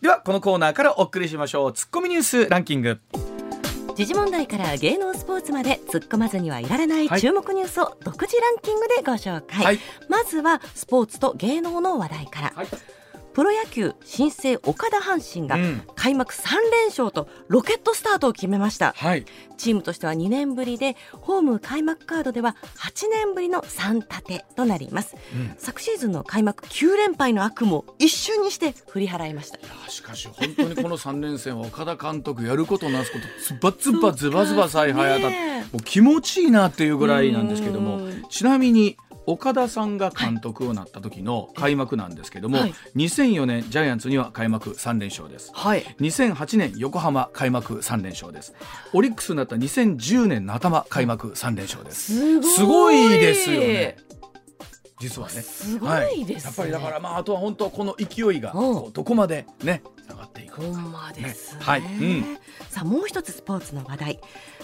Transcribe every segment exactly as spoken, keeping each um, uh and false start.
ではこのコーナーからお送りしましょう。ツッコミニュースランキング。時事問題から芸能スポーツまで突っ込まずにはいられない注目ニュースを独自ランキングでご紹介、はい、まずはスポーツと芸能の話題から、はい、プロ野球新生岡田阪神が開幕さんれんしょうとロケットスタートを決めました、はい、チームとしてはにねんぶりでホーム開幕カードでははちねんぶりのさんたてとなります、うん、昨シーズンの開幕きゅうれんぱいの悪夢を一瞬にして振り払いました。いやしかし本当にこのさんれんせんは岡田監督やることなすことズバズバズバズバ采配当たって、ね、もう気持ちいいなっていうぐらいなんですけども、ちなみに岡田さんが監督をなった時の開幕なんですけども、はい、にせんよねんジャイアンツには開幕さんれんしょうです、はい、にせんはちねん横浜開幕さんれんしょうです。オリックスになったにせんじゅうねんの頭開幕さんれんしょうです。すごい、すごいですよね。実はねすごいですね、はい、やっぱりだから、まあ、あとは本当この勢いがこうどこまでね上がっていくのか、ね、ほんまですね、はい、うん、さあもう一つスポーツの話題。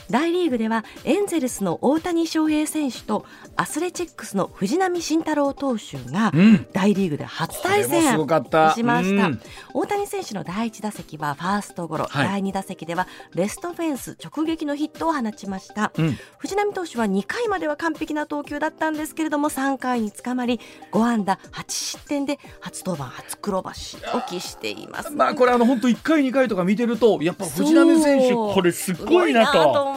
大リーグではエンゼルスの大谷翔平選手とアスレチックスの藤浪晋太郎投手が大リーグで初対戦しました、うん、大谷選手のだいいちだせきはファーストゴロ、はい、だいにだせきではレフトフェンス直撃のヒットを放ちました、うん、藤浪投手はにかいまでは完璧な投球だったんですけれどもさんかいに捕まりごあんだはちしってんで初登板初黒星を喫しています、ね、まあ、これあの本当いっかいにかいとか見てるとやっぱ藤浪選手これすごいなと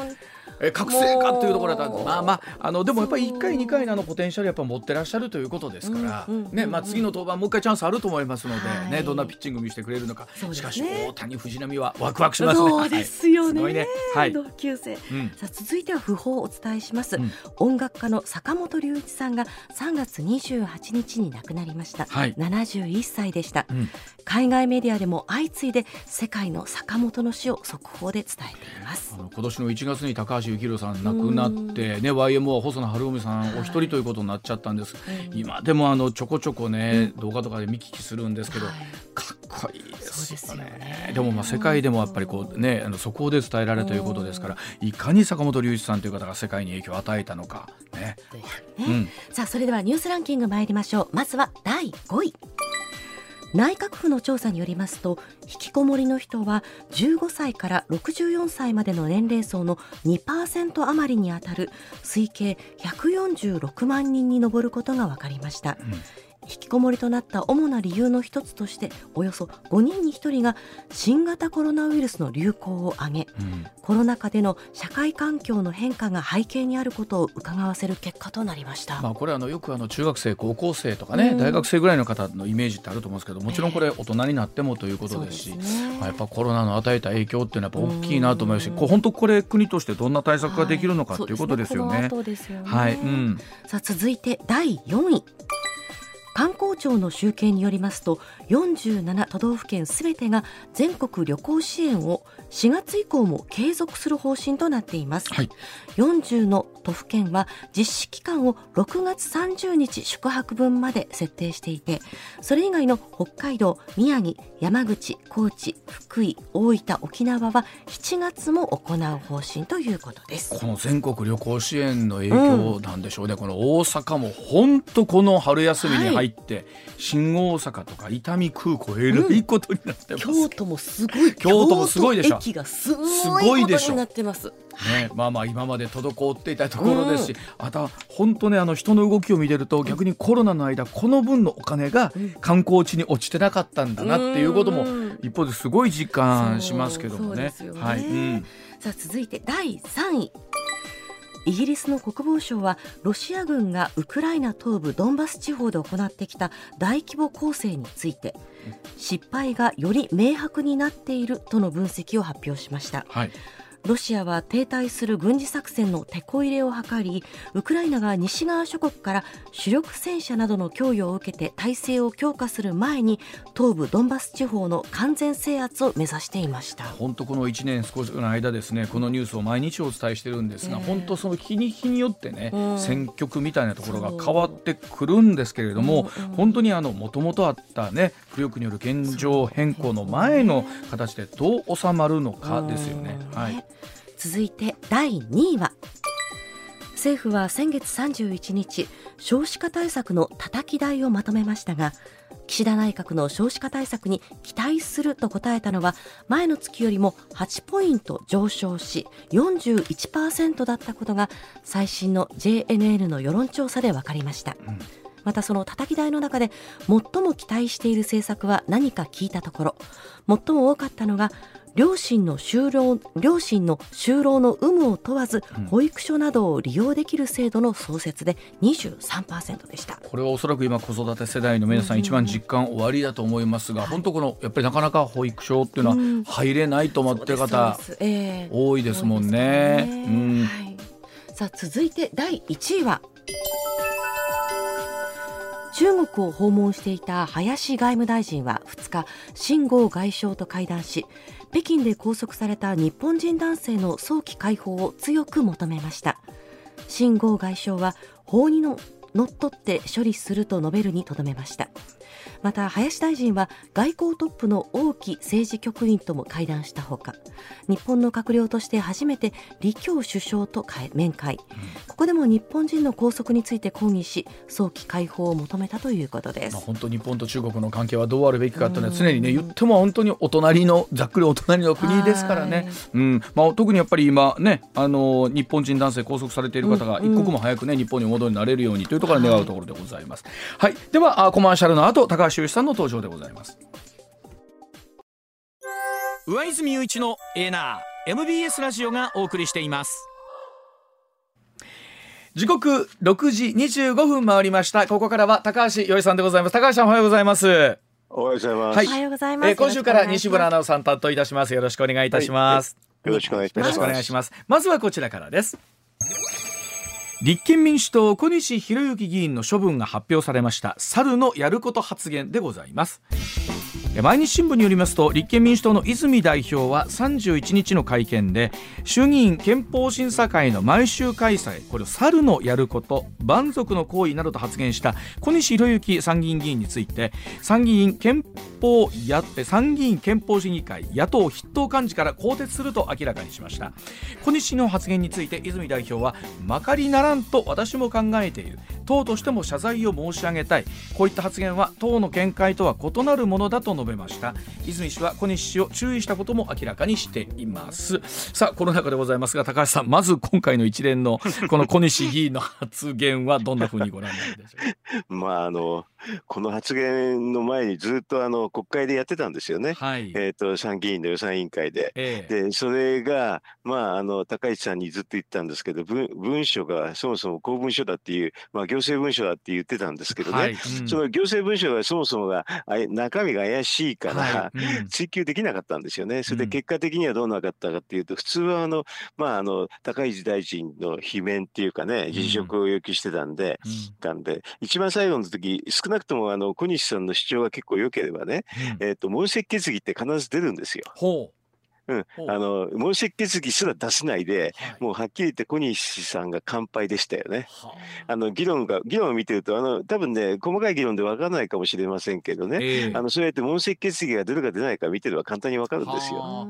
え覚醒かっていうところだったんです。まあまあ、あのでもやっぱりいっかいにかいのポテンシャルやっぱ持ってらっしゃるということですから、うんうんうんうん、ね、まあ、次の登板もう一回チャンスあると思いますので、ね、はい、どんなピッチング見せてくれるのか、ね、しかし大谷藤浪はワクワクしますね。そうですよね、はい、すごいね、はい、同級生、うん、さあ続いては訃報をお伝えします、うん、音楽家の坂本龍一さんがさんがつにじゅうはちにちに亡くなりました、はい、ななじゅういっさいでした、うん、海外メディアでも相次いで世界の坂本の死を速報で伝えています。あの今年のいちがつに高橋幸宏さん亡くなって、ね、ワイエムオー は細野晴臣さんお一人ということになっちゃったんです、はい、今でもあのちょこちょこ、ね、うん、動画とかで見聞きするんですけど、はい、かっこいいですよ ね, ですよね。でもまあ世界でもやっぱりこう、ね、あの速報で伝えられるということですから、いかに坂本龍一さんという方が世界に影響を与えたのか、ね、はい、うん、さあそれではニュースランキング参りましょう。まずはだいごい。内閣府の調査によりますと、引きこもりの人はじゅうごさいからろくじゅうよんさいまでの年齢層の にパーセント 余りにあたる推計ひゃくよんじゅうろくまんにんに上ることが分かりました、うん、引きこもりとなった主な理由の一つとしておよそごにんにひとりが新型コロナウイルスの流行を挙げ、うん、コロナ禍での社会環境の変化が背景にあることを伺わせる結果となりました、まあ、これはあのよくあの中学生高校生とかね、うん、大学生ぐらいの方のイメージってあると思うんですけど、もちろんこれ大人になってもということですし、えーですね、まあ、やっぱコロナの与えた影響っていうのはやっぱ大きいなと思いますし、こう本当これ国としてどんな対策ができるのか、はい、ということですよね。さあ続いてだいよんい。観光庁の集計によりますと、よんじゅうななとどうふけんすべてが全国旅行支援をしがつ以降も継続する方針となっています、はい、よんじゅうのとふけんは実施期間をろくがつさんじゅうにち宿泊分まで設定していて、それ以外の北海道、宮城、山口、高知、福井、大分、沖縄はしちがつも行う方針ということです。この全国旅行支援の影響なんでしょうね、うん、この大阪も本当この春休みに入って、はい、新大阪とか伊丹空港えらいことになってます、うん、京都もすごい京都もすごいでしょ。駅がすごいことになってますね、まあまあ今まで滞っていたところですし、うん、あとは本当ね、あの人の動きを見てると逆にコロナの間この分のお金が観光地に落ちてなかったんだなっていうことも一方ですごい実感しますけどもね。さあ続いてだいさんい。イギリスの国防省はロシア軍がウクライナ東部ドンバス地方で行ってきた大規模攻勢について、失敗がより明白になっているとの分析を発表しました、はい、ロシアは停滞する軍事作戦のてこ入れを図り、ウクライナが西側諸国から主力戦車などの供与を受けて体制を強化する前に東部ドンバス地方の完全制圧を目指していました。本当このいちねん少しの間ですね、このニュースを毎日お伝えしてるんですが、えー、本当その日に日によってね、うん、戦局みたいなところが変わってくるんですけれども、うんうん、本当にあの元々あったね、武力による現状変更の前の形でどう収まるのかですよね、うん、はい。続いてだいにいは、政府は先月さんじゅういちにち少子化対策のたたき台をまとめましたが、岸田内閣の少子化対策に期待すると答えたのは前の月よりもはちポイント上昇し よんじゅういちパーセント だったことが最新の ジェイエヌエヌ の世論調査で分かりました、うん、またそのたたき台の中で最も期待している政策は何か聞いたところ最も多かったのが両親の就労、両親の就労の有無を問わず保育所などを利用できる制度の創設で にじゅうさんパーセント でした、うん、これはおそらく今子育て世代の皆さん一番実感おありだと思いますが、うんうんうん、本当このやっぱりなかなか保育所っていうのは入れないと思ってる方、うんえー、多いですもんね、そうですね、うんはい、さあ続いてだいいちいは中国を訪問していた林外務大臣はふつか秦剛外相と会談し北京で拘束された日本人男性の早期解放を強く求めました。秦剛外相は法にのっとって処理すると述べるにとどめました。また林大臣は外交トップの王毅政治局員とも会談したほか日本の閣僚として初めて李強首相と面会、ここでも日本人の拘束について抗議し早期解放を求めたということです。本当に日本と中国の関係はどうあるべきかというのは常にね言っても本当にお隣のざっくりお隣の国ですからね、うんまあ、特にやっぱり今ねあの日本人男性拘束されている方が一刻も早くね日本にお戻りになれるようにというところを願うところでございます、はいはい、ではコマーシャルの後高橋修一さんの登場でございます。上泉雄一のエナー エムビーエス ラジオがお送りしています。時刻ろくじにじゅうごふん回りました。ここからは高橋雄一さんでございます。高橋さんおはようございます。おはようございます、はい、おはようございます。えー、今週から西村アナウンサーを担当いたします。よろしくお願いいたします。よろしくお願いします。まずはこちらからです。立憲民主党小西洋之議員の処分が発表されました。猿のやること発言でございます。毎日新聞によりますと立憲民主党の泉代表はさんじゅういちにちの会見で衆議院憲法審査会の毎週開催これを猿のやること蛮族の行為などと発言した小西洋之参議院議員について参議院憲法や参議院憲法審議会野党筆頭幹事から更迭すると明らかにしました。小西の発言について泉代表はまかりならんと私も考えている党としても謝罪を申し上げたいこういった発言は党の見解とは異なるものだと述べました。泉氏は小西氏を注意したことも明らかにしています。さあこの中でございますが高橋さんまず今回の一連のこの小西議員の発言はどんなふうにご覧になるでしょうか。まああのこの発言の前にずっとあの国会でやってたんですよね、はいえー、と参議院の予算委員会で、えー、でそれが、まあ、あの高市さんにずっと言ったんですけど 文, 文書がそもそも公文書だっていう、まあ、行政文書だって言ってたんですけどね、はいうん、その行政文書がそもそもが中身が怪しいから、はいうん、追及できなかったんですよね。それで結果的にはどうなかったかっていうと普通はあの、まあ、あの高市大臣の罷免っていうかね辞職を要求してたん で,、うん、たんで一番最後の時少少なくともあの小西さんの主張が結構良ければね、うんえー、と問責決議って必ず出るんですよ。ほううん、あの問責決議すら出せないで、はい、もうはっきり言って小西さんが完敗でしたよね。はあ、あの議論が議論を見てるとあの多分ね細かい議論で分からないかもしれませんけどね、えー、あのそうやって問責決議が出るか出ないか見てれば簡単に分かるんですよ。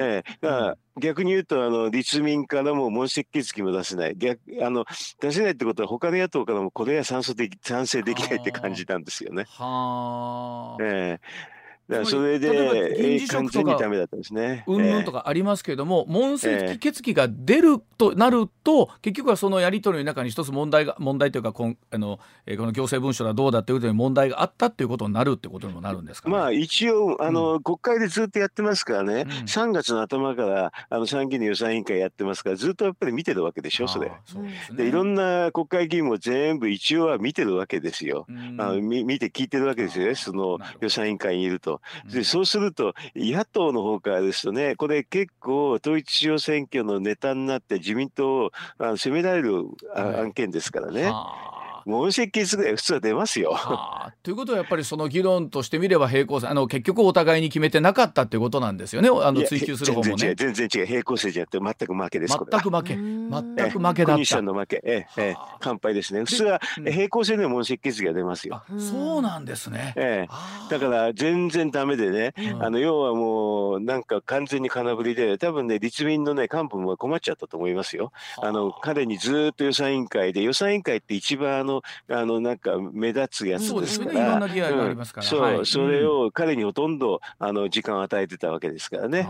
えー、だから逆に言うとあの立民からも問責決議も出せない逆あの出せないってことは他の野党からもこれは賛成でき、賛成できないって感じなんですよね。はあえーだからそれで完全にダメだったんですね。うんうんとかありますけれども、えー、問責決議が出るとなると、えー、結局はそのやり取りの中に一つ問題が問題というかこんあの、えー、この行政文書だどうだということに問題があったということになるってことにもなるんですか、ね。まあ一応あの、うん、国会でずっとやってますからね。うん、さんがつの頭からあの参議院の予算委員会やってますからずっとやっぱり見てるわけでしょ。それ。そうですね、でいろんな国会議員も全部一応は見てるわけですよ。うん、あの見て聞いてるわけですよね。その予算委員会にいると。でそうすると野党の方からですとねこれ結構統一地方選挙のネタになって自民党をあの責められる案件ですからね、はい、問責決議ぐらい普通は出ますよ。はということはやっぱりその議論としてみれば平行線あの結局お互いに決めてなかったということなんですよね。あの追及する方もね全然違 う, 全然違う平行線じゃなくて全く負けです。全く負け全く負けだった。小西さんの負け、ええええ、完敗ですね。普通は平行線で問責決議が出ますよ。そうなんですね、ええ、だから全然ダメでね、うん、あの要はもうなんか完全に空振りで多分ね立民のね幹部も困っちゃったと思いますよ。あの彼にずっと予算委員会で予算委員会って一番あののあのなんか目立つやつですから、いろんな利害がありますから、そう、それを彼にほとんどあの時間を与えてたわけですからね。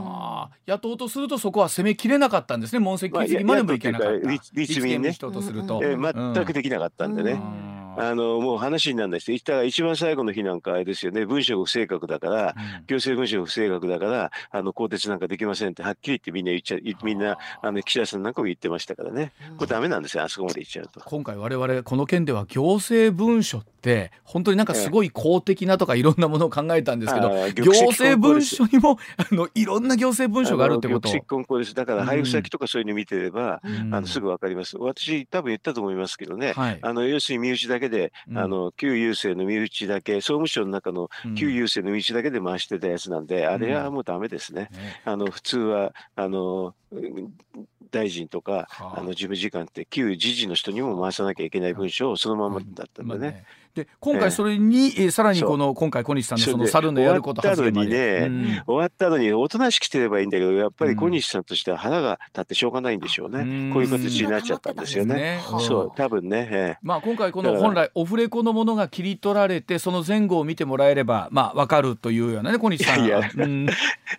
野党とするとそこは攻めきれなかったんですね。問責決議までもいけなかった。立憲民主党とすると全くできなかったんでね。あのもう話にならないです。だから一番最後の日なんかあれですよね、文書が不正確だから、うん、行政文書が不正確だからあの更迭なんかできませんってはっきり言ってみんな言っちゃみんなあの岸田さんなんかも言ってましたからね、これダメなんですよ、あそこまで言っちゃうと。今回我々この件では行政文書って本当になんかすごい公的なとかいろんなものを考えたんですけど、ええ、行政文書にもあのいろんな行政文書があるってこと、玉石混交です。だから配布先とかそういうの見てれば、うん、あのすぐ分かります。私多分言ったと思いますけどね、はい、あの要するに身内だけで、うん、あの旧郵政の身内だけ、総務省の中の旧郵政の身内だけで回してたやつなんで、うん、あれはもうダメですね、うん、あの普通はあの大臣とか、はあ、あの事務次官って旧時事の人にも回さなきゃいけない文書をそのままだったんでね、うんまあねで今回それに、えー、さらにこの今回小西さんのその猿のやること発言まで、終わったのにおとなしくしてればいいんだけど、やっぱり小西さんとしては腹が立ってしょうがないんでしょうね、うん、こういう形になっちゃったんですよね。そう多分ね、えーまあ、今回この本来オフレコのものが切り取られてその前後を見てもらえればまあ分かるというようなね、小西さん。いやいや、うん、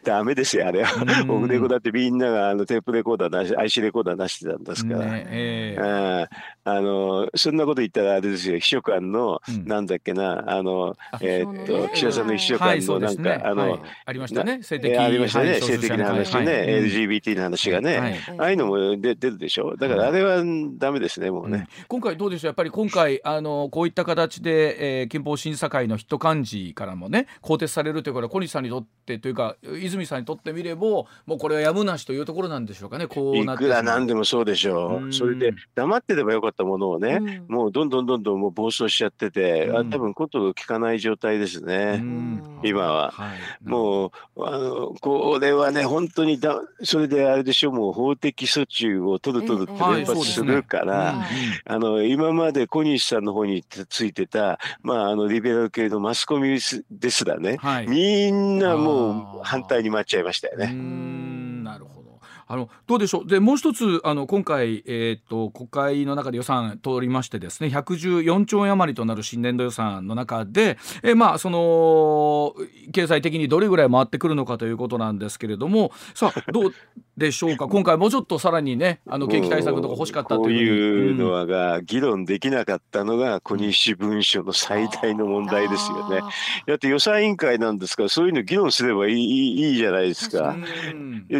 ダメですよあれは、うん、オフレコだってみんながあのテープレコーダーなし アイシー レコーダーなしてたんですから、ねえー、ああのそんなこと言ったらあれですよ、秘書官のうん、なんだっけなあのえー、っと岸田さんの一週間のなんかあのありましたね、性的ありましたね、性的な話ね、はい、エルジービーティー の話がね、はい、ああいうのも出るでしょ。だからあれはダメですね、もうね、うん、今回どうでしょう、やっぱり今回あのこういった形で、えー、憲法審査会の筆頭幹事からもね更迭されるということは、小西さんにとってというか泉さんにとってみればもうこれはやむなしというところなんでしょうかね。こうなっていくらなんでもそうでしょう、うん、それで黙ってればよかったものをね、うん、もうどんどんどんどんもう暴走しちゃってて、うん、多分ことを聞かない状態ですね、うん、今は、はい、もうあのこれはね本当にだ、それであれでしょう、もう法的措置を取る取るって連発するから、はいねうん、あの今まで小西さんの方についてた、まあ、あのリベラル系のマスコミですらね、はい、みんなもう反対に回っちゃいましたよね。うんなるほど。あのどうでしょう。でもう一つあの今回、えー、と国会の中で予算通りましてですね、ひゃくじゅうよんちょうえん余りとなる新年度予算の中で、えまあその経済的にどれぐらい回ってくるのかということなんですけれども、さあどうでしょうか。今回もうちょっとさらにねあの景気対策とか欲しかったというのはが、うん、議論できなかったのが小西文書の最大の問題ですよね。だって予算委員会なんですから、そういうの議論すればい い, い, いじゃないですか。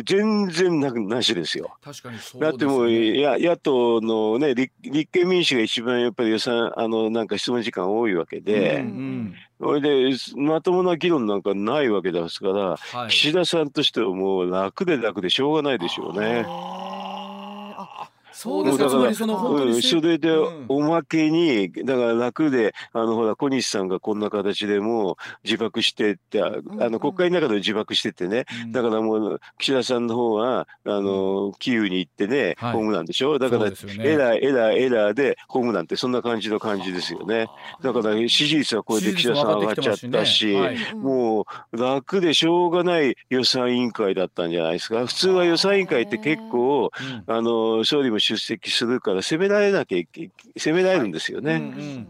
全然なくなしですよ。確かにそうですね。だってもうや野党のね 立, 立憲民主が一番やっぱり予算あのなんか質問時間多いわけで、うんうん、それでまともな議論なんかないわけですから、はい、岸田さんとしてはもう楽で楽でしょうがないでしょうね。そうですか。つまりその本当に、うん、それでおまけにだから楽であのほら小西さんがこんな形でもう自爆してってあの国会の中で自爆しててね、うん、だからもう岸田さんの方はあの、うん、キーウに行ってね、はい、ホームランでしょ。だから、ね、エラーエラーエラーでホームランってそんな感じの感じですよね。だから支持率はこれで岸田さん上がっちゃったし、ねはい、もう楽でしょうがない予算委員会だったんじゃないですか。普通は予算委員会って結構あの総理も出席するから攻められなきゃいけ攻められるんですよね、はいうんうん、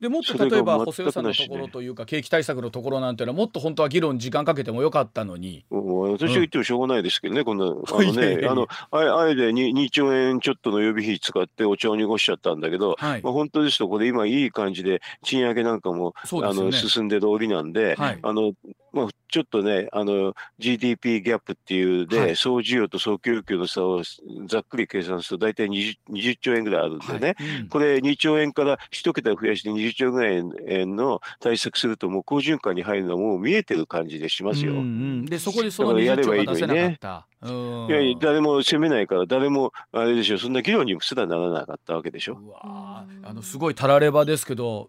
でもっと例えば補正予算のところというか景気対策のところなんていうのはもっと本当は議論時間かけてもよかったのに、うん、私は言ってもしょうがないですけどね、こんなあのねあのあえて 2, にちょう円ちょっとの予備費使ってお茶を濁しちゃったんだけど、はいまあ、本当ですとこれ今いい感じで賃上げなんかも、ね、あの進んでる折なんで、はいあのまあ、ちょっとねあの ジーディーピー ギャップっていうで、はい、総需要と総供給の差をざっくり計算すると大体 20, にじゅっちょうえんぐらいあるんでね、はいうん、これにちょう円から一桁増やしてにじゅっちょうぐらい円の対策するともう好循環に入るのはもう見えてる感じでしますよ、うんうん、でそこでそのにじゅっちょうが出せなかったいやいや誰も責めないから誰もあれでしょ、そんな議論にもすらならなかったわけでしょ。うわあのすごいたらればですけど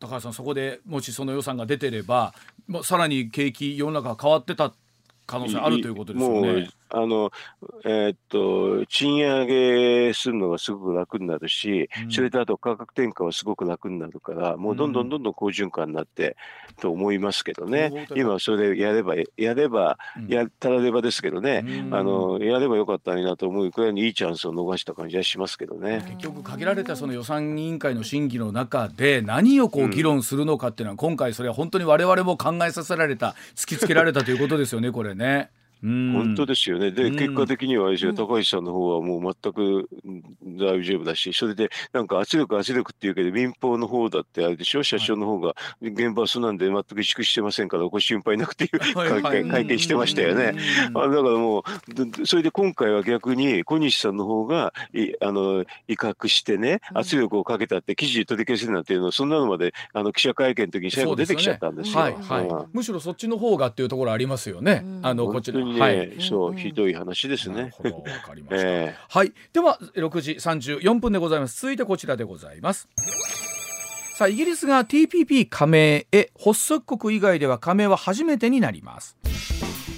高橋さん、そこでもしその予算が出てれば、まあ、さらに景気世の中が変わってた可能性あるということですよね。あの、えー、っと賃上げするのがすごく楽になるし、うん、それとあと価格転嫁はすごく楽になるから、もうどんどんどんどん好循環になってと思いますけどね、うん、今それやればやれば、うん、やたらればですけどね、うん、あのやればよかったなと思うくらいにいいチャンスを逃した感じはしますけどね。結局限られたその予算委員会の審議の中で何をこう議論するのかっていうのは、うん、今回それは本当に我々も考えさせられた、突きつけられたということですよねこれね。うん、本当ですよね。で、うん、結果的には高橋さんの方はもう全く大丈夫だし、それでなんか圧力圧力っていうけど、民放の方だってあれでしょ、社長の方が現場はそんなんで全く萎縮してませんからご心配なくていう会見、はい、会見してましたよね。あ、だからもうそれで今回は逆に小西さんの方がいあの威嚇してね、圧力をかけたって記事取り消せなんていうの、そんなのまであの記者会見の時に最後出てきちゃったんですよ。そうですよね。はいはい、むしろそっちの方がっていうところありますよね、あのこちら。ね、はい、そう、ひどい話ですね。わかりました、えー、はい、ではろくじさんじゅうよんぷんでございます。続いてこちらでございます。さあ、イギリスが ティーピーピー 加盟へ、発足国以外では加盟は初めてになります。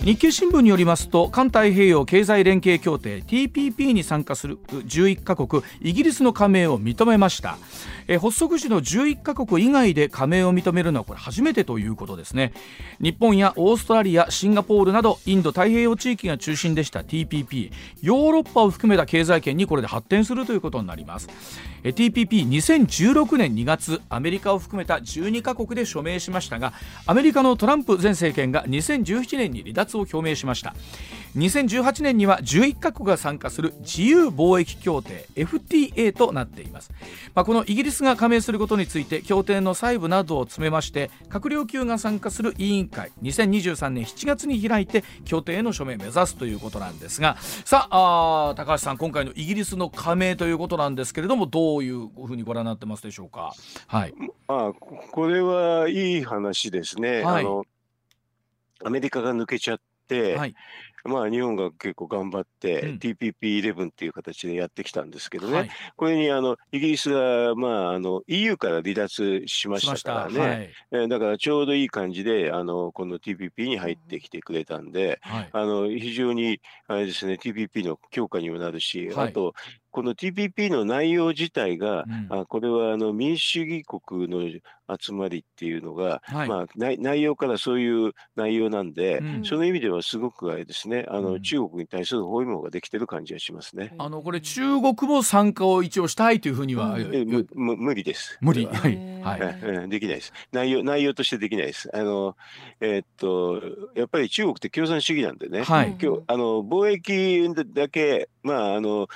日経新聞によりますと、環太平洋経済連携協定 ティーピーピー に参加するじゅういっかこく、イギリスの加盟を認めました。え発足時のじゅういっかこく以外で加盟を認めるのはこれ初めてということですね。日本やオーストラリア、シンガポールなどインド太平洋地域が中心でした ティーピーピー、 ヨーロッパを含めた経済圏にこれで発展するということになります。 ティーピーピーにせんじゅうろくねんにがつ、アメリカを含めたじゅうにかこくで署名しましたが、アメリカのトランプ前政権がにせんじゅうななねんに離脱を表明しました。にせんじゅうはちねんにはじゅういっかこくが参加する自由貿易協定 エフティーエー となっています。まあ、このイギリスが加盟することについて、協定の細部などを詰めまして、閣僚級が参加する委員会、にせんにじゅうさんねんしちがつに開いて協定への署名を目指すということなんですが、さあ、あ高橋さん、今回のイギリスの加盟ということなんですけれども、どういうふうにご覧になってますでしょうか。はい、あ、これはいい話ですね。はい、あのアメリカが抜けちゃって、はい、まあ、日本が結構頑張って、うん、ティーピーピーじゅういち っていう形でやってきたんですけどね、はい、これにあのイギリスが、まあ、あの イーユー から離脱しましたからね、はい、だからちょうどいい感じであのこの ティーピーピー に入ってきてくれたんで、はい、あの非常にあれですね、 ティーピーピー の強化にもなるし、はい、あとこの ティーピーピー の内容自体が、うん、あこれはあの民主主義国の集まりっていうのが、はい、まあ、内, 内容からそういう内容なんで、うん、その意味ではすごくあれですね、あの、うん、中国に対する包囲網ができてる感じがしますね。あのこれ中国も参加を一応したいというふうには、うん、えむむ無理です。無理、はいはい、できないです。内容、内容としてできないです。あの、えー、っとやっぱり中国って共産主義なんでね、はい、今日あの貿易だけ、まあ、あの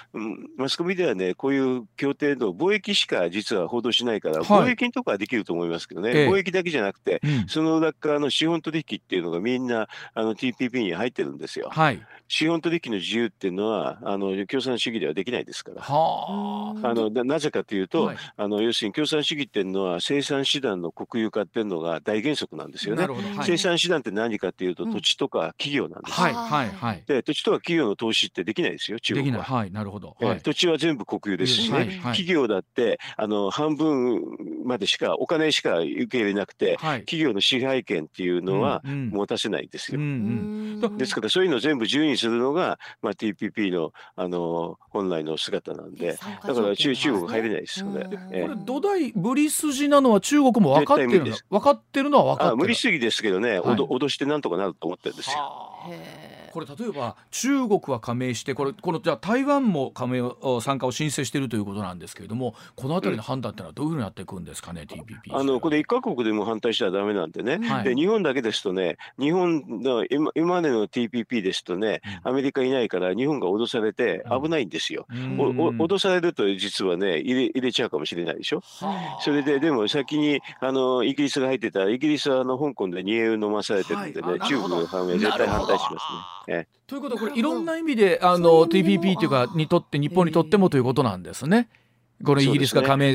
マスコミではね、こういう協定の貿易しか実は報道しないから、はい、貿易のとこはできると思いますけどね、ええ、貿易だけじゃなくて、うん、その中の資本取引っていうのがみんなあの ティーピーピー に入ってるんですよ。はい、資本取引の自由っていうのはあの共産主義ではできないですから。はあの な, なぜかというと、はい、あの要するに共産主義っていうのは生産手段の国有化っていうのが大原則なんですよね。なるほど、はい、生産手段って何かっていうと、うん、土地とか企業なんですよ。はいはいはい、で土地とか企業の投資ってできないですよ中国は。できない、はい、なるほど、はい、土地は全部国有ですしね、はいはい、企業だってあの半分までしかお金しか受け入れなくて、はい、企業の支配権っていうのは持たせないんですよ。うんうん、ですからそういうの全部自由にするのが、まあ、ティーピーピー の、あのー、本来の姿なんで、だから中国入れないですよね。えー、これ土台無理筋なのは中国も分かってるんです。分かってるのは分かってる。無理すぎですけどね、はい、脅, 脅してなんとかなると思ってるんですよ。これ例えば中国は加盟して、これこのじゃあ台湾も加盟を参加を申請しているということなんですけれども、このあたりの判断ってのはどういうふうになっていくんですかね。 ティーピーピー あのこれいっかこく国でも反対したらダメなんでね、はい、で日本だけですとね、日本の 今, 今までの ティーピーピー ですとね、アメリカいないから日本が脅されて危ないんですよ。うん、おお脅されると実はね入 れ, 入れちゃうかもしれないでしょ。それででも先にあのイギリスが入ってたら、イギリスはあの香港で煮えを飲まされてるんでね、はい、中国の加盟絶対反対しますね。ええということは、これいろんな意味であの ティーピーピー というかにとって、日本にとってもということなんですね。このイギリスが加盟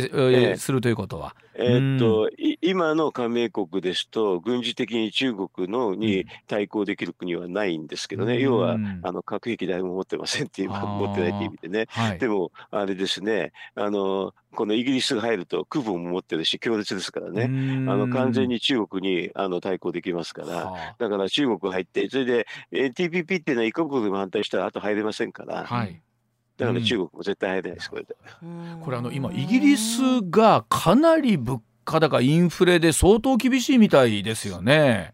するということは、えーっとうん、今の加盟国ですと軍事的に中国のに対抗できる国はないんですけどね、うん、要はあの核兵器誰も持ってませんっていう持ってないっていう意味でね、はい、でもあれですね、あのこのイギリスが入ると空母も持ってるし強烈ですからね、あの完全に中国にあの対抗できますから、だから中国入ってそれで ティーピーピー っていうのは一国でも反対したらあと入れませんから、はい、だから中国も絶対入れないですこれで。これあの今イギリスがかなり物価高インフレで相当厳しいみたいですよね。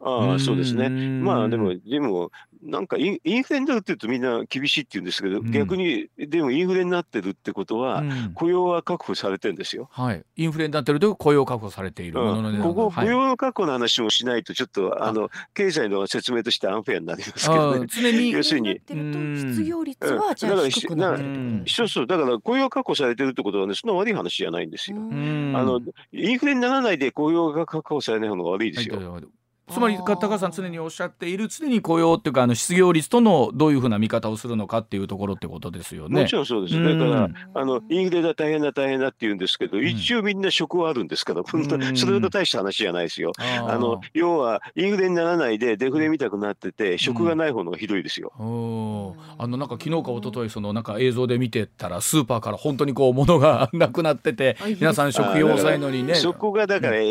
ああ、そうですね。まあでもでもなんかインフレになるっていうとみんな厳しいって言うんですけど、うん、逆にでもインフレになってるってことは雇用は確保されてるんですよ、うん、はい、インフレになってると雇用確保されているものの、うん、ここ雇用の確保の話をしないとちょっと、はい、あの経済の説明としてアンフェアになりますけどね。常に要するに失業率はじゃあ低くなってる、うん、そうそう、だから雇用確保されてるってことはね、その悪い話じゃないんですよ、うん、あのインフレにならないで雇用が確保されない方が悪いですよ、はい、つまり高橋さん常におっしゃっている、常に雇用っていうかあの失業率とのどういうふうな見方をするのかっていうところってことですよね。もちろんそうです、うん、だからあのインフレだ大変だ大変だって言うんですけど、うん、一応みんな職はあるんですから、うん、それほど大した話じゃないですよ、うん、あの要はインフレにならないでデフレみたくなってて職がない方のがひどいですよ、うん、あのなんか昨日か一昨日そのなんか映像で見てたらスーパーから本当にこう物がなくなってて皆さん食費を抑えのにね、そこがだから、うん、え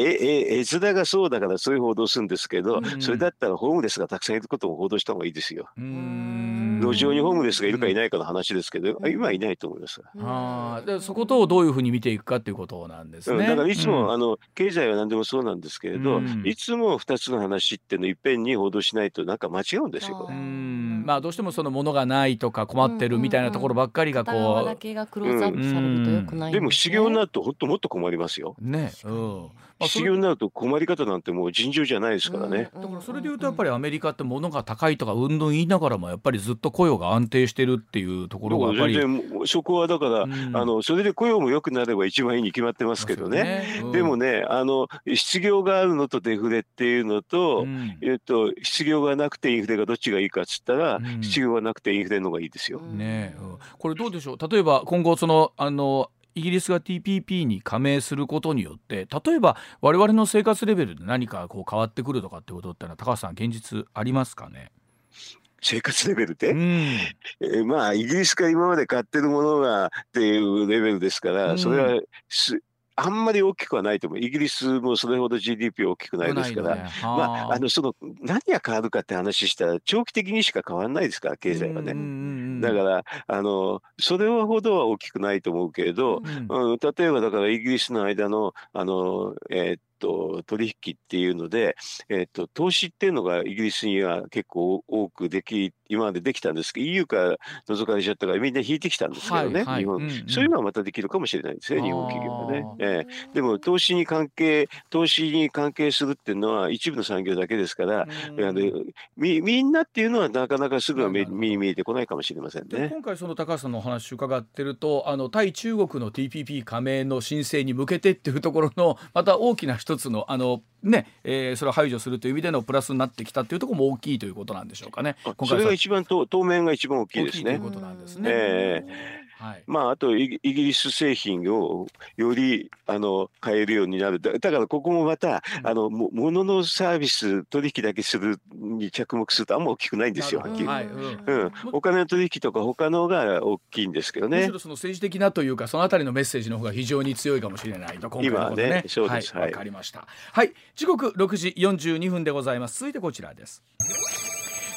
え絵面がそうだからそういう報道するんですけど、うん、それだったらホームレスがたくさんいることも報道した方がいいですよ。うーん、路上にホームレスがいるかいないかの話ですけど、うん、今はいないと思います、うん、あでそことをどういうふうに見ていくかということなんですね、うん、だからいつも、うん、あの経済は何でもそうなんですけれど、うん、いつもふたつの話ってのいっぺんに報道しないとなんか間違うんですよこれ。うん、まあ、どうしてもその物がないとか困ってるみたいなところばっかりがこう、うんうん、片側だけがクローズアップされると良くないんですね、うん、でも失業になるとほんともっと困りますよ、ね、うん、失業になると困り方なんてもう尋常じゃないですからね、うん、だからそれでいうとやっぱりアメリカって物が高いとかうんぬん言いながらもやっぱりずっと雇用が安定してるっていうところがやっぱり全然そこはだから、うん、あのそれで雇用も良くなれば一番いいに決まってますけど ね, ね、うん、でもね、あの失業があるのとデフレっていうの と,、うん、えっと失業がなくてインフレがどっちがいいかっつったら、うん、失業がなくてインフレの方がいいですよ、ね、うん、これどうでしょう、例えば今後そのあのイギリスが ティーピーピー に加盟することによって例えば我々の生活レベルで何かこう変わってくるとかってことってのは高橋さん現実ありますかね。生活レベルって、うん、えー、まあイギリスが今まで買ってるものがっていうレベルですから、うん、それはあんまり大きくはないと思う。イギリスもそれほど ジーディーピー 大きくないですから、ね、はまあ、あのその何が変わるかって話したら長期的にしか変わらないですから経済はね、うん、だからあのそれほどは大きくないと思うけれど、うん、例えばだからイギリスの間のあの、えー取引っていうので、えー、と投資っていうのがイギリスには結構多くでき今までできたんですけど イーユー から除かれちゃったからみんな引いてきたんですけどね、はいはい、日本、うんうん、そういうのはまたできるかもしれないですね日本企業はね、えー、でも投資に関係投資に関係するっていうのは一部の産業だけですから、うん、あの み, みんなっていうのはなかなかすぐは 目, 目に見えてこないかもしれませんね。今回その高橋さんのお話伺ってるとあの対中国の ティーピーピー 加盟の申請に向けてっていうところのまた大きな人一つのあのね、えー、それを排除するという意味でのプラスになってきたというところも大きいということなんでしょうかね。今回それが一番当面が一番大きいですね。まあ、あとイギリス製品をよりあの買えるようになる。だからここもまたあの物のサービス取引だけするに着目するとあんま大きくないんですよ、はっきり、はい、うんうん、お金の取引とか他のが大きいんですけどね。むしろその政治的なというかそのあたりのメッセージの方が非常に強いかもしれないと今回のことね。今ね、そうです、はい、わかりました、はい、時刻ろくじよんじゅうにふんでございます。続いてこちらです。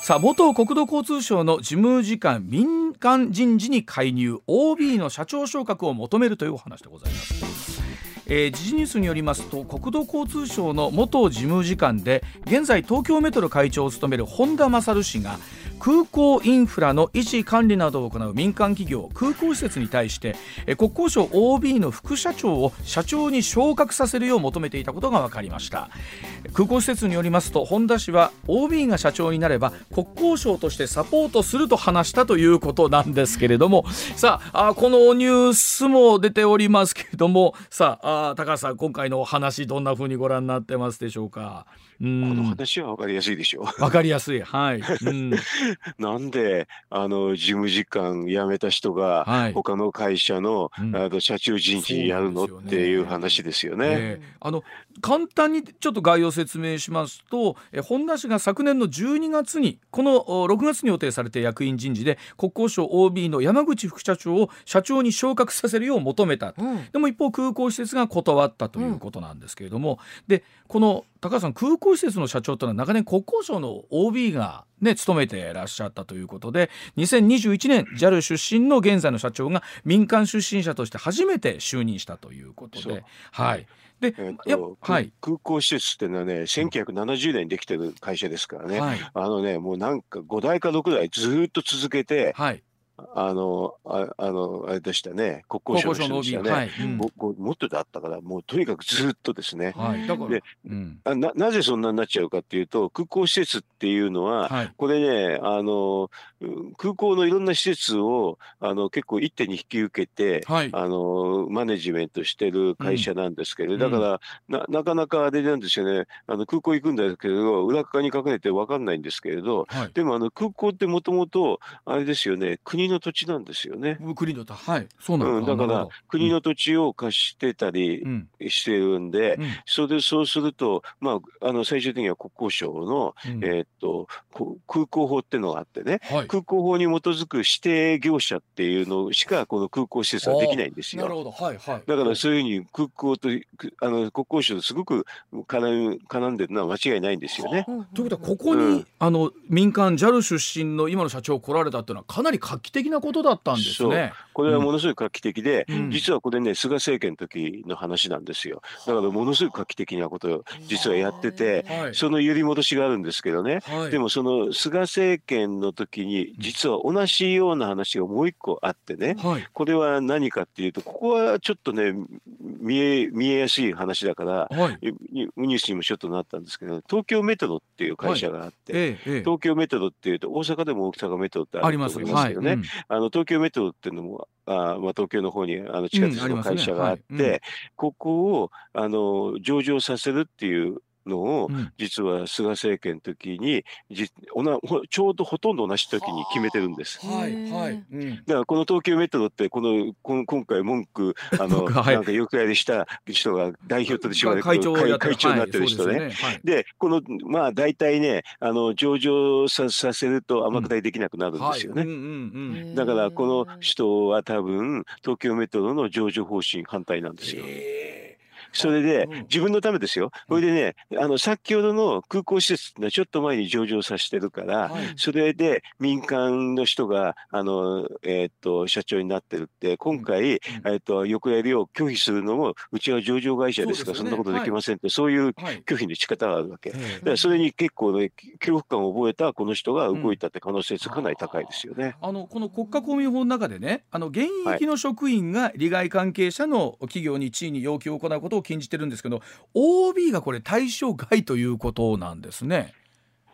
さあ、元国土交通省の事務次官民間人事に介入 オービー の社長昇格を求めるというお話でございます。えー、時事ニュースによりますと国土交通省の元事務次官で現在東京メトロ会長を務める本田勝氏が空港インフラの維持管理などを行う民間企業空港施設に対して国交省 オービー の副社長を社長に昇格させるよう求めていたことが分かりました。空港施設によりますと本田氏は オービー が社長になれば国交省としてサポートすると話したということなんですけれども、さあ、あこのニュースも出ておりますけれども、さああ高橋さん、今回のお話どんなふうにご覧になってますでしょうか。うん、この話は分かりやすいでしょう。分かりやすい、はい、うん、なんであの事務次官辞めた人が、はい、他の会社の、うん、あの社長人事やるの、ね、っていう話ですよね、えー、あの簡単にちょっと概要説明しますと、え本田氏が昨年のじゅうにがつにこのろくがつに予定されて役員人事で国交省 オービー の山口副社長を社長に昇格させるよう求めた、うん、でも一方空港施設が断ったということなんですけれども、うん、でこの高橋さん、空港施設の社長というのは長年国交省の オービー が、ね、務めていらっしゃったということで、にせんにじゅういちねん ジャル 出身の現在の社長が民間出身者として初めて就任したということで、はいでえとはい、空港施設ってのはね、せんきゅうひゃくななじゅうねんにできてる会社ですからね、はい、あのね、もうなんかごだいかろくだいずっと続けて、はいあの あ, あのあれでしたね、国交省の人でしたね、はいうん、も, もっとだったからもうとにかくずっとですね、はい、だからで、うん、な, なぜそんなになっちゃうかっていうと、空港施設っていうのは、はい、これねあの空港のいろんな施設をあの結構一手に引き受けて、はい、あのマネジメントしてる会社なんですけど、うん、だから、うん、な, なかなかあれなんですよね、あの空港行くんだけど裏側に隠れて分かんないんですけれど、はい、でもあの空港ってもともとあれですよね、国国の土地なんですよね。国の土地、はい、そうなんです、うん、だから国の土地を貸してたりしてるんで、うんうん、それでそうすると、まあ、あの最終的には国交省の、うんえー、っと空港法っていうのがあってね、はい、空港法に基づく指定業者っていうのしかこの空港施設はできないんですよ。なるほど、はいはい、だからそういうふうに空港とあの国交省とすごく絡ん、絡んでるのは間違いないんですよね。ということはここに、うん、あの民間 ジャル 出身の今の社長来られたっていうのはかなり画期的なことだったんですね。これはものすごい画期的で、うん、実はこれね菅政権の時の話なんですよ。だからものすごい画期的なことを実はやってて、はい、その揺り戻しがあるんですけどね、はい、でもその菅政権の時に実は同じような話がもう一個あってね、はい、これは何かっていうと、ここはちょっとね見え、見えやすい話だから、はい、ニュースにもちょっとなったんですけど、東京メトロっていう会社があって、はいええ、東京メトロっていうと大阪でも大阪メトロってあると思いますけどね、あの東京メトロっていうのもあ、まあ、東京の方にあの地下鉄の会社があって、うんありますねはいうん、ここをあの上場させるっていうのを、うん、実は菅政権の時にじおなちょうどほとんど同じ時に決めてるんです。はいはいうん、だからこの東京メトロってこのこの今回文句あのなんかよくやりした人が代表取締役会長になってる人ね。はい、で, ね、はい、でこのまあ大体ねあの上場 さ, させると天下りできなくなるんですよね。うんはいうんうん、だからこの人は多分東京メトロの上場方針反対なんですよ。それで自分のためですよ。これでね、あの先ほどの空港施設のちょっと前に上場させてるから、はい、それで民間の人があの、えー、っと社長になってるって今回、うん、えー、っと横やりを拒否するのもうちは上場会社ですからそんなことできませんって、はい、そういう拒否の仕方があるわけ、はい、だからそれに結構ね恐怖感を覚えたこの人が動いたって可能性かなり高いですよね、うん、あのこの国家公務員法の中でね、あの現役の職員が利害関係者の企業に地位に要求を行うことを禁じてるんですけど、 オービー がこれ対象外ということなんですね。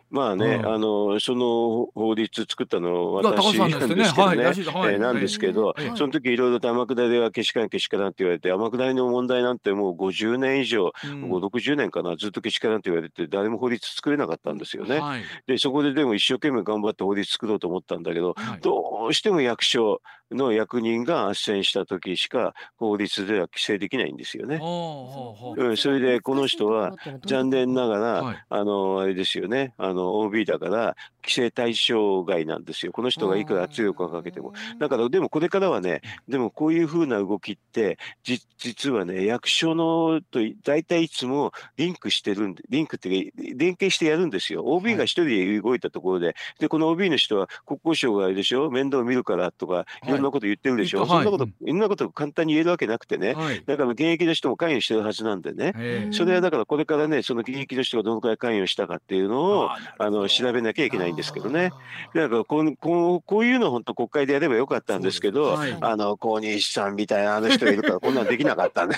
まあね、うん、あのその法律作ったのは私なんですけどね、はいはいえー、なんですけど、はい、その時いろいろと天下りはけしからんけしからんって言われて、天下りの問題なんてもうごじゅうねん以上、うん、もうろくじゅうねんかな、ずっとけしからんって言われて誰も法律作れなかったんですよね、はい、でそこででも一生懸命頑張って法律作ろうと思ったんだけど、はい、どうしても役所の役人が斡旋した時しか法律では規制できないんですよね。うん、それでこの人は残念ながら、はい、あのあれですよね、あの オービー だから規制対象外なんですよ。この人がいくら圧力をかけても。だからでもこれからはね、でもこういうふうな動きってじ実はね役所のと大体いつもリンクしてるんで、リンクって連携してやるんですよ。 オービー が一人で動いたところで、はい、でこの オービー の人は国交省があれでしょ、面倒を見るからとかいろんなこと言ってるでしょ、はい、そんなこと、はい、いろんなこと簡単に言えるわけなくてね、はい、だから現役の人も関与してるはずなんでね、それはだからこれからねその現役の人がどのくらい関与したかっていうのをあの調べなきゃいけないんですけどね。だからこう、こう、こういうの本当国会でやればよかったんですけど、はい、あの公認資産みたいなあの人がいるからこんなんできなかったんで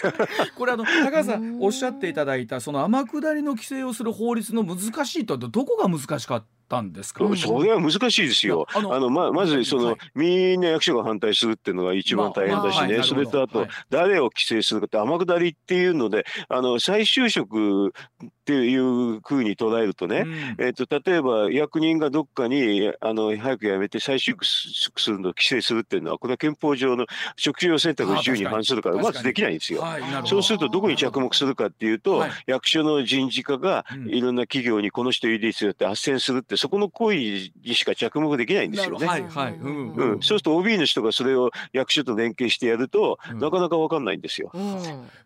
これあの高橋さんおっしゃっていただいたその天下りの規制をする法律の難しいと、どこが難しかったったんですか。それは難しいですよ。あの、あの ま, まずその、はい、みんな役所が反対するっていうのが一番大変だしね、まあはい、それとあと、はい、誰を規制するかって天下りっていうので、あの再就職っていうふうに捉えるとね、うん、えーと例えば役人がどっかにあの早く辞めて再就職するのを規制するっていうのは、これは憲法上の職業選択の自由に反するからまずできないんですよ。はい、そうするとどこに着目するかっていうと、はい、役所の人事課がいろんな企業にこの人いいですよって斡旋するって、そこの行為にしか着目できないんですよね。はいはい、うんうん、そうすると オービー の人がそれを役所と連携してやると、うん、なかなか分かんないんですよ。うん、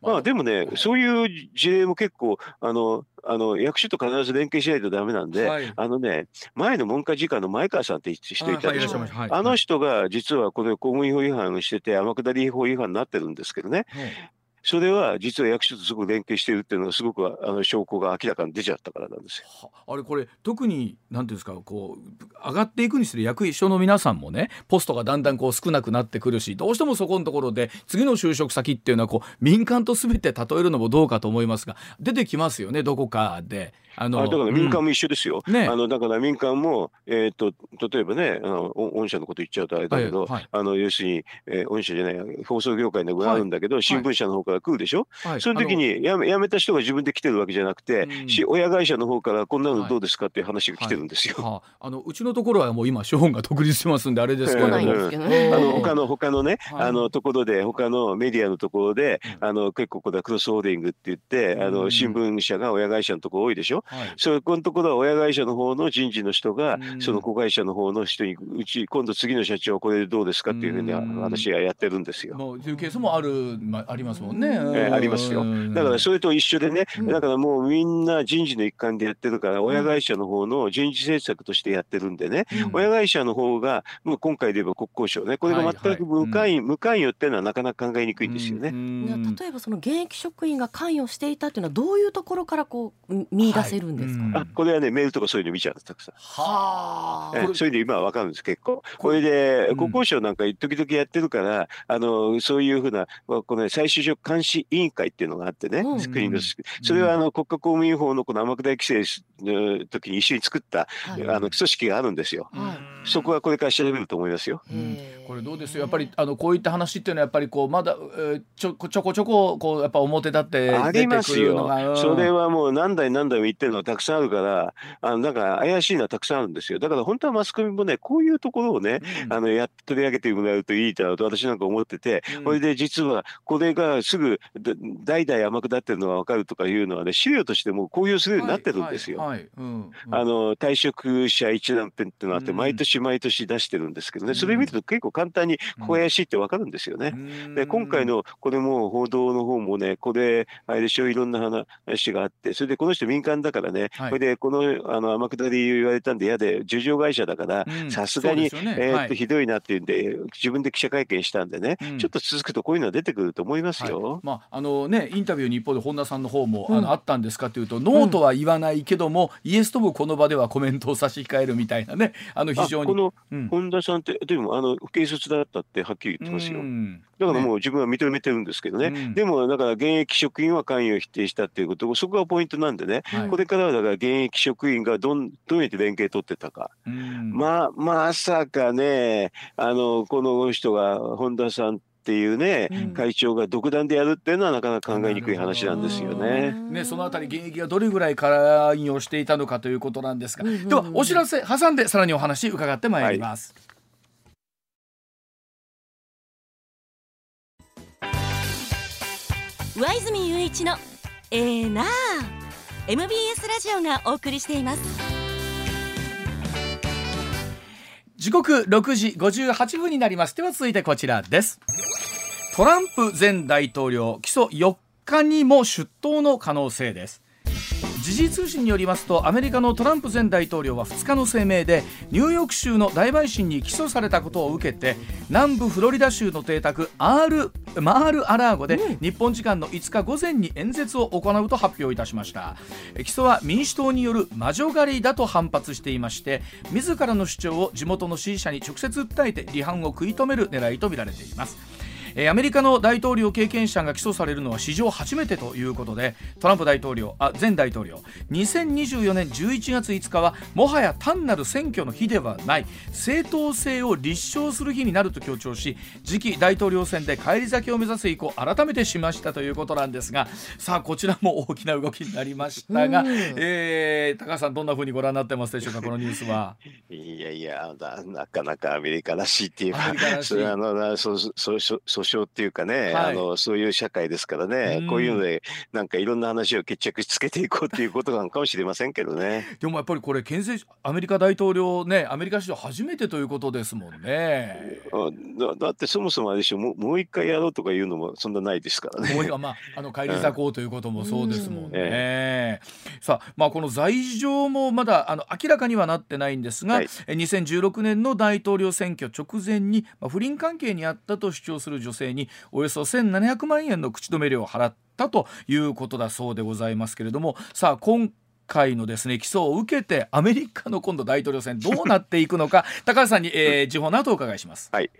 まあでもね、そういう事例も結構あのあの役所と必ず連携しないとダメなんで、はい、あのね、前の文科次官の前川さんって人いたでしょ、はいはい、あの人が実はこれ公務員法違反をしてて天下り法違反になってるんですけどね、はい、それは実は役所とすごく連携しているっていうのがすごくあの証拠が明らかに出ちゃったからなんですよ。あれこれ特になんていうんですか、こう上がっていくにする役所の皆さんもね、ポストがだんだんこう少なくなってくるし、どうしてもそこのところで次の就職先っていうのはこう民間と全て例えるのもどうかと思いますが、出てきますよね、どこかで。あのあだから民間も一緒ですよ、うんね、あのだから民間も、えー、と例えばね、あの御社のこと言っちゃうとあれだけど、はいはい、あの要するに、えー、御社じゃない放送業界のがあるんだけど、はい、新聞社の方から来るでしょ、はい、その時に辞め、辞めた人が自分で来てるわけじゃなくて、うん、し親会社の方からこんなのどうですかっていう話が来てるんですよ。はいはいはあ、あのうちのところはもう今資本が独立してますんであれですけども、他の他のね、はい、あのところで他のメディアのところで、あの結構これはクロスホールディングって言って、あの新聞社が親会社のところ多いでしょ、はい、そこのところは親会社の方の人事の人が、うん、その子会社の方の人にうち今度次の社長これでどうですかっていうふうに話はやってるんですよ。もうというケースもある、まあ、ありますもんね、えー、ありますよ。だからそれと一緒でね、だからもうみんな人事の一環でやってるから、親会社の方の人事政策としてやってるんでね、うん、親会社の方がもう今回で言えば国交省ね、これが全く無関与、無関与っていうのはなかなか考えにくいんですよね。うん、例えばその現役職員が関与していたっていうのはどういうところからこう見出す、はい出るんですかね。あ、これはね、メールとかそういうの見ちゃうたくさん。はあ。そういうの今は分かるんです結構。これで国交省なんか時々やってるから、うん、あのそういうふうなこの再就職監視委員会っていうのがあってね、うん、国のそれはあの国家公務員法のこの天下り規制の時に一緒に作った、はい、あの組織があるんですよ。はい、そこはこれから調べると思いますよ。うん、これどうですよ、やっぱりあのこういった話っていうのはやっぱりこうまだ、えー、ちょちょこちょここうやっぱ表立って出てくるのがありますよ。うん、それはもう何代何代もっていうのはたくさんあるから、あのなんか怪しいのはたくさんあるんですよ。だから本当はマスコミもね、こういうところをね、うん、あのやっ取り上げてもらうといいだろうと私なんか思ってて、うん、これで実はこれがすぐ代々天下ってるのが分かるとかいうのはね、資料としてもう公表するようになってるんですよ。退職者一覧ペンっていうのがあって、毎年毎年出してるんですけどね、うん、それ見ると結構簡単にここ怪しいって分かるんですよね。うん、で今回のこれも報道の方もね、これあれでしょ、いろんな話があって、それでこの人民間だからね、はい、これでこのあの天下り言われたんで嫌で、上場会社だからさすがに、ね、えーっとひどいなっていうんで、はい、自分で記者会見したんでね、うん、ちょっと続くとこういうのは出てくると思いますよ。はい、まああのね、インタビューに一方で本田さんの方も、うん、あのあったんですかというと、ノーとは言わないけども、うん、イエスともこの場ではコメントを差し控えるみたいなね、あの非常にこの、うん、本田さんってでもあの軽率だったってはっきり言ってますよ。うん、だからもう自分は認めてるんですけどね、うん、でもだから現役職員は関与を否定したっていうこと、そこがポイントなんでね、はい、これからはだから現役職員がどんどうやって連携取ってたか、うん、ままさかね、あのこの人が本田さんっていうね、うん、会長が独断でやるっていうのはなかなか考えにくい話なんですよね。ね、そのあたり現役がどれぐらい関与していたのかということなんですが、うんうんうん、ではお知らせ挟んでさらにお話伺ってまいります。はい、上泉雄一のえーなーエムビーエス ラジオがお送りしています。時刻ろくじごじゅうはちふんになります。では続いてこちらです。トランプ前大統領起訴よっかにも出頭の可能性です。時事通信によりますと、アメリカのトランプ前大統領はふつかの声明で、ニューヨーク州の大陪審に起訴されたことを受けて、南部フロリダ州の邸宅アールマール・ア・ラーゴで日本時間のいつか午前に演説を行うと発表いたしました。起訴は民主党による魔女狩りだと反発していまして、自らの主張を地元の支持者に直接訴えて離反を食い止める狙いとみられています。えー、アメリカの大統領経験者が起訴されるのは史上初めてということで、トランプ大統領あ前大統領にせんにじゅうよねんじゅういちがついつかはもはや単なる選挙の日ではない、正当性を立証する日になると強調し、次期大統領選で返り咲きを目指す意向を改めてしましたということなんですが、さあこちらも大きな動きになりましたが、えー、高橋さんどんな風にご覧になってますでしょうか、このニュースは。いやいや、なかなかアメリカらしいっていうか、それあの訴訟っていうかね、はい、あのそういう社会ですからね、うん、こういうのでなんかいろんな話を決着しつけていこうっていうことなのかもしれませんけどね。でもやっぱりこれ憲政アメリカ大統領ね、アメリカ史上初めてということですもんね。だ, だってそもそもあれでしょ、もう一回やろうとかいうのもそんなないですからね。もう一回、まあ、あの帰り咲こうということもそうですもんね。うん、えー、さあ、まあ、この罪状もまだあの明らかにはなってないんですが、はい、にせんじゅうろくねんの大統領選挙直前に、まあ、不倫関係にあったと主張する女性におよそせんななひゃくまんえんの口止め料を払ったということだそうでございますけれども、さあ今回のですね起訴を受けてアメリカの今度大統領選どうなっていくのか高橋さんに、えー、時報の後お伺いします。はい、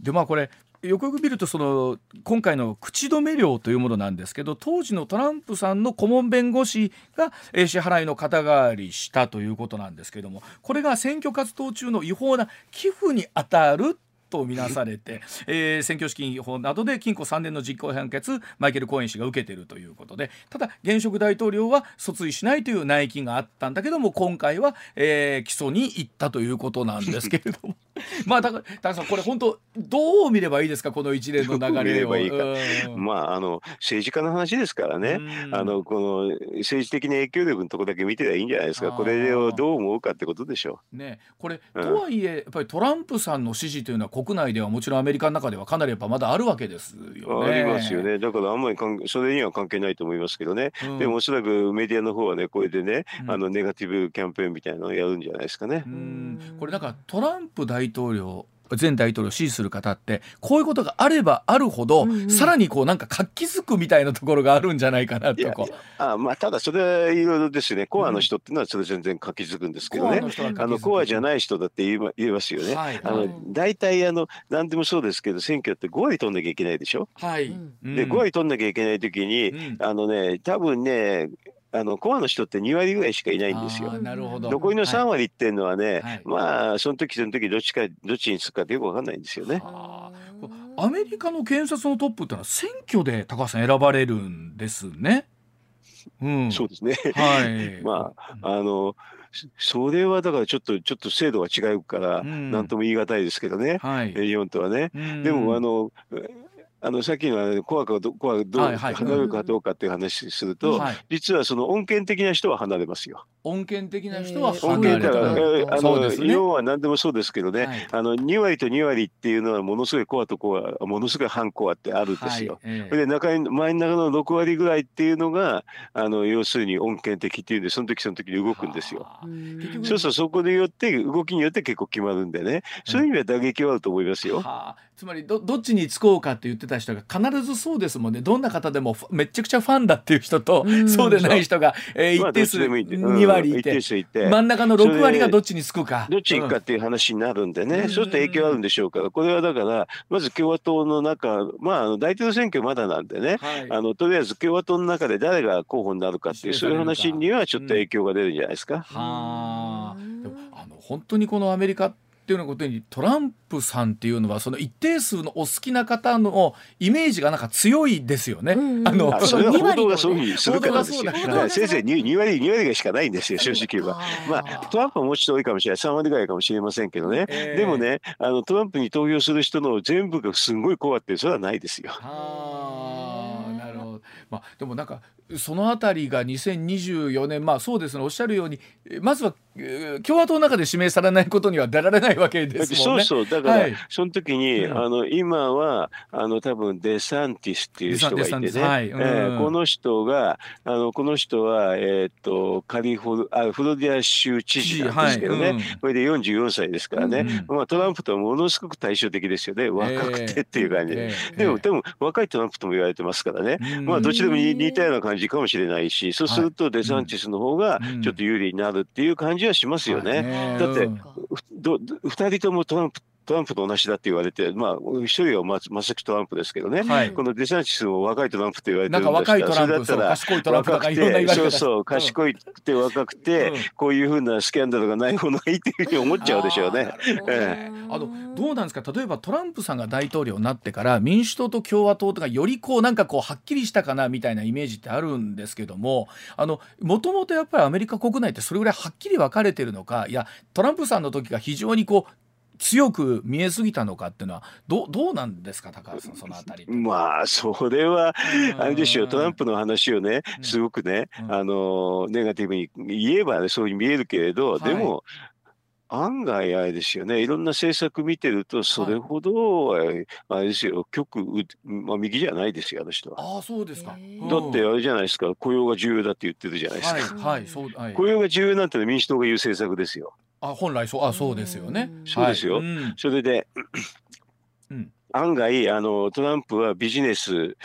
でまあこれよくよく見るとその今回の口止め料というものなんですけど、当時のトランプさんの顧問弁護士が支払いの肩代わりしたということなんですけども、これが選挙活動中の違法な寄付に当たると見なされてえ選挙資金法などで禁錮さんねんの実刑判決マイケル・コーエン氏が受けているということで、ただ現職大統領は訴追しないという内規があったんだけども、今回はえ起訴に行ったということなんですけれどもまあ高橋さんこれ本当どう見ればいいですか、この一連の流れを。まああの政治家の話ですからね、あのこの政治的な影響力のところだけ見てりゃいいんじゃないですか。これをどう思うかってことでしょうね。これとはいえやっぱりトランプさんの支持というのは国内ではもちろんアメリカの中ではかなりやっぱまだあるわけですよね。ありますよね。だからあんまりそれには関係ないと思いますけどね、うん、でもおそらくメディアの方はねこれでね、うん、あのネガティブキャンペーンみたいなのをやるんじゃないですかね。うん、これだからトランプ大統領前大統領を支持する方ってこういうことがあればあるほど、うんうん、さらにこうなんか活気づくみたいなところがあるんじゃないかなとこう。ああ、まあ、ただそれはいろいろですね。コアの人っていうのはそれ全然活気づくんですけどね、うん、あのコアじゃない人だって言いますよね。はい、あの大体あの何でもそうですけど選挙ってごわり取んなきゃいけないでしょ。はい、でご割取んなきゃいけない時に、うん、あのね多分ねあのコアの人ってにわりぐらいしかいないんですよ。なるほど。残りのさんわりっていうのはね、はい、まあその時その時どっちかどっちにつくかってよく分かんないんですよね。はあ、アメリカの検察のトップってのは選挙で高橋さん選ばれるんですね。うん、そうですね。はい。まああのそれはだからちょっとちょっと制度が違うから何とも言い難いですけどね。はい。日本とはね。でもあの。あのさっきのコアかどコアどう離れるかどうかっていう話すると、実はその穏健的な人は離れますよ。穏健的な人は離れる。あの要は何でもそうですけどね、あのにわりとにわりっていうのはものすごいコアとコア、ものすごい反コアってあるんですよ。で中に前の中のろくわりぐらいっていうのがあの要するに穏健的っていうんで、その時その時で動くんですよ。そうそう、そこによって動きによって結構決まるんでね、そういう意味では打撃はあると思いますよ。つまりどどっちにつこうかって言ってた人が必ずそうですもんね。どんな方でもめちゃくちゃファンだっていう人と、うん、そうでない人が、えー、一定数にわりいて、真ん中のろくわりがどっちにつくかどっちに行くかっていう話になるんでね、うん、そういった影響あるんでしょうから、これはだからまず共和党の中、まあ、あの大統領選挙まだなんでね、はい、あのとりあえず共和党の中で誰が候補になるかっていう、そういう話にはちょっと影響が出るんじゃないですか。本当にこのアメリカっていうようなことにトランプさんっていうのはその一定数のお好きな方のイメージがなんか強いですよね。あの報道がそういうするからですよ。先生にわりにわりしかないんですよ正直は。まあトランプはもうちょっと多いかもしれない、さんわりぐらいかもしれませんけどね。えー、でもねあのトランプに投票する人の全部がすごい怖ってそれはないですよ。あー、なるほど。まあでもなんかそのあたりがにせんにじゅうよねん、まあそうですね、おっしゃるようにまずは共和党の中で指名されないことには出られないわけですもんね。そうそう、だから、はい、その時に、うん、あの今はあの多分デサンティスっていう人がいてね、はい、うん、えー、この人があのこの人は、えー、とカリフォルあフロリダ州知事なんですけどね、はい、うん、これでよんじゅうよんさいですからね、うん、まあ、トランプとはものすごく対照的ですよね、若くてっていう感じで、えーえー、でもでも若いトランプとも言われてますからね、うん、まあ、どちらも似たような感じかもしれないし、そうするとデサンティスの方がちょっと有利になるっていう感じはしますよね。だってふたりともトランプトランプと同じだって言われて、まあ、一人はまさきトランプですけどね、はい、このデサンティスも若いトランプって言われてるんですけど、それだったら賢いトランプとかいろんな言われ方、そうそう、賢くて若くて、うん、こういうふうなスキャンダルがない方がいいっていうふうに思っちゃうでしょうね。あの、どうなんですか、例えばトランプさんが大統領になってから民主党と共和党とかよりこうなんかこうはっきりしたかなみたいなイメージってあるんですけども、もともとやっぱりアメリカ国内ってそれぐらいはっきり分かれてるのか、いやトランプさんの時が非常にこう強く見えすぎたのかっていうのは ど, どうなんですか高橋さん、そのあたり。まあそれはあれでしょう、トランプの話をねすごくね、うん、あのネガティブに言えば、ね、そうに見えるけれど、はい、でも案外あれですよね、いろんな政策見てるとそれほど、はい、あれですよ、極、まあ、右じゃないですよあの人は。あ、そうですか。だってあれじゃないですか、雇用が重要だって言ってるじゃないですか、はいはいそうはい、雇用が重要なんて民主党が言う政策ですよ。あ、本来そう、あ、そうですよね。そうですよ。はい、うん、それで、うん、案外あのトランプはビジネス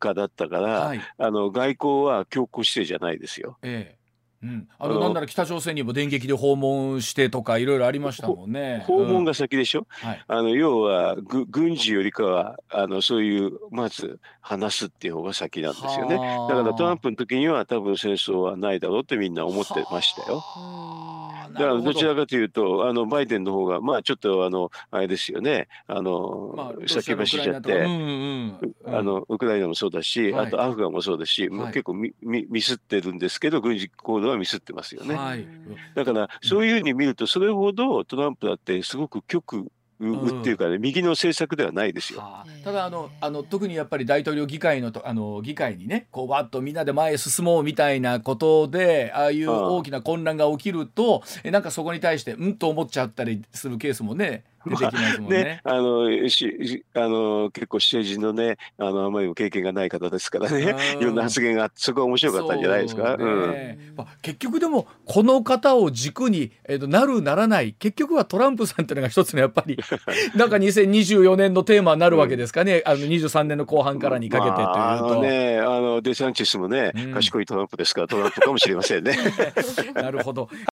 家だったから、はい、あの外交は強硬姿勢じゃないですよ。ええ、うん、あのなんなら北朝鮮にも電撃で訪問してとかいろいろありましたもんね。訪問が先でしょ、うん、はい、あの要はぐ軍事よりかはあのそういうまず話すっていう方が先なんですよね。だからトランプの時には多分戦争はないだろうってみんな思ってましたよ。だからどちらかというとあのバイデンの方がまあちょっとあのあれですよね、あの、まあ、先走っちゃって、うんうんうん、あのウクライナもそうだし、はい、あとアフガンもそうだし、はい、結構 ミ, ミ, ミスってるんですけど軍事行動はミスってますよね、はい、だからそういうふうに見るとそれほどトランプだってすごく極右っていうかね、うん、右の政策ではないですよ。はあ、ただあのあの特にやっぱり大統領議会のとあの議会にねこうわっとみんなで前へ進もうみたいなことでああいう大きな混乱が起きると、ああなんかそこに対してうんと思っちゃったりするケースもね出てきますもんね。まあ、ね、あのしあの結構政治のねあのあまりも経験がない方ですからね、いろんな発言があってそこが面白かったんじゃないですか。う、ね、うん、まあ、結局でもこの方を軸に、えー、となるならない、結局はトランプさんっていうのが一つのやっぱりなんかにせんにじゅうよねんのテーマになるわけですかね、うん、あのにじゅうさんねんの後半からにかけてというと、まあ、あのね、あのデサンティスもね、うん、賢いトランプですからトランプかもしれませんね。なるほど。